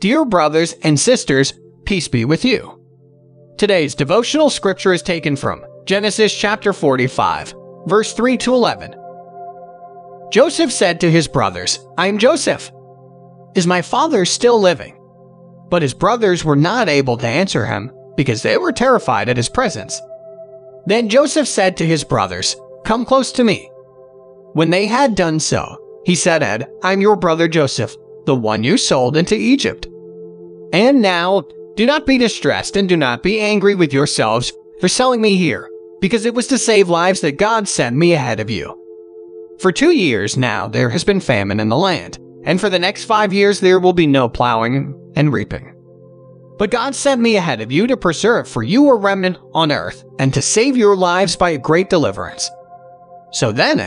Dear brothers and sisters, peace be with you. Today's devotional scripture is taken from Genesis chapter 45, verse 3 to 11. Joseph said to his brothers, "I am Joseph. Is my father still living?" But his brothers were not able to answer him because they were terrified at his presence. Then Joseph said to his brothers, "Come close to me." When they had done so, he said, "I am your brother Joseph, the one you sold into Egypt. And now, do not be distressed and do not be angry with yourselves for selling me here, because it was to save lives that God sent me ahead of you. For 2 years now there has been famine in the land, and for the next 5 years there will be no plowing and reaping. But God sent me ahead of you to preserve for you a remnant on earth and to save your lives by a great deliverance. So then,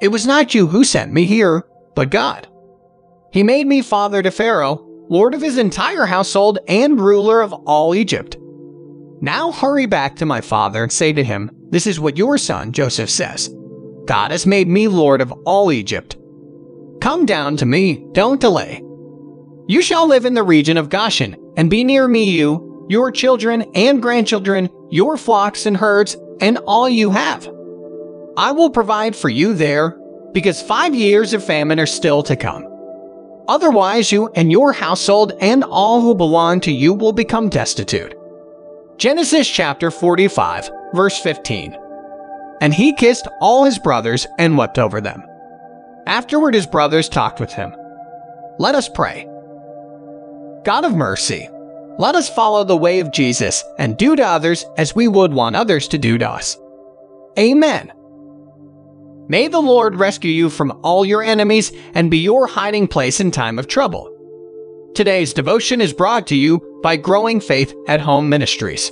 it was not you who sent me here, but God. He made me father to Pharaoh, lord of his entire household and ruler of all Egypt. Now hurry back to my father and say to him, this is what your son Joseph says. God has made me lord of all Egypt. Come down to me, don't delay. You shall live in the region of Goshen, and be near me you, your children and grandchildren, your flocks and herds, and all you have. I will provide for you there, because 5 years of famine are still to come. Otherwise, you and your household and all who belong to you will become destitute." Genesis chapter 45, verse 15. And he kissed all his brothers and wept over them. Afterward his brothers talked with him. Let us pray. God of mercy, let us follow the way of Jesus and do to others as we would want others to do to us. Amen. May the Lord rescue you from all your enemies and be your hiding place in time of trouble. Today's devotion is brought to you by Growing Faith at Home Ministries.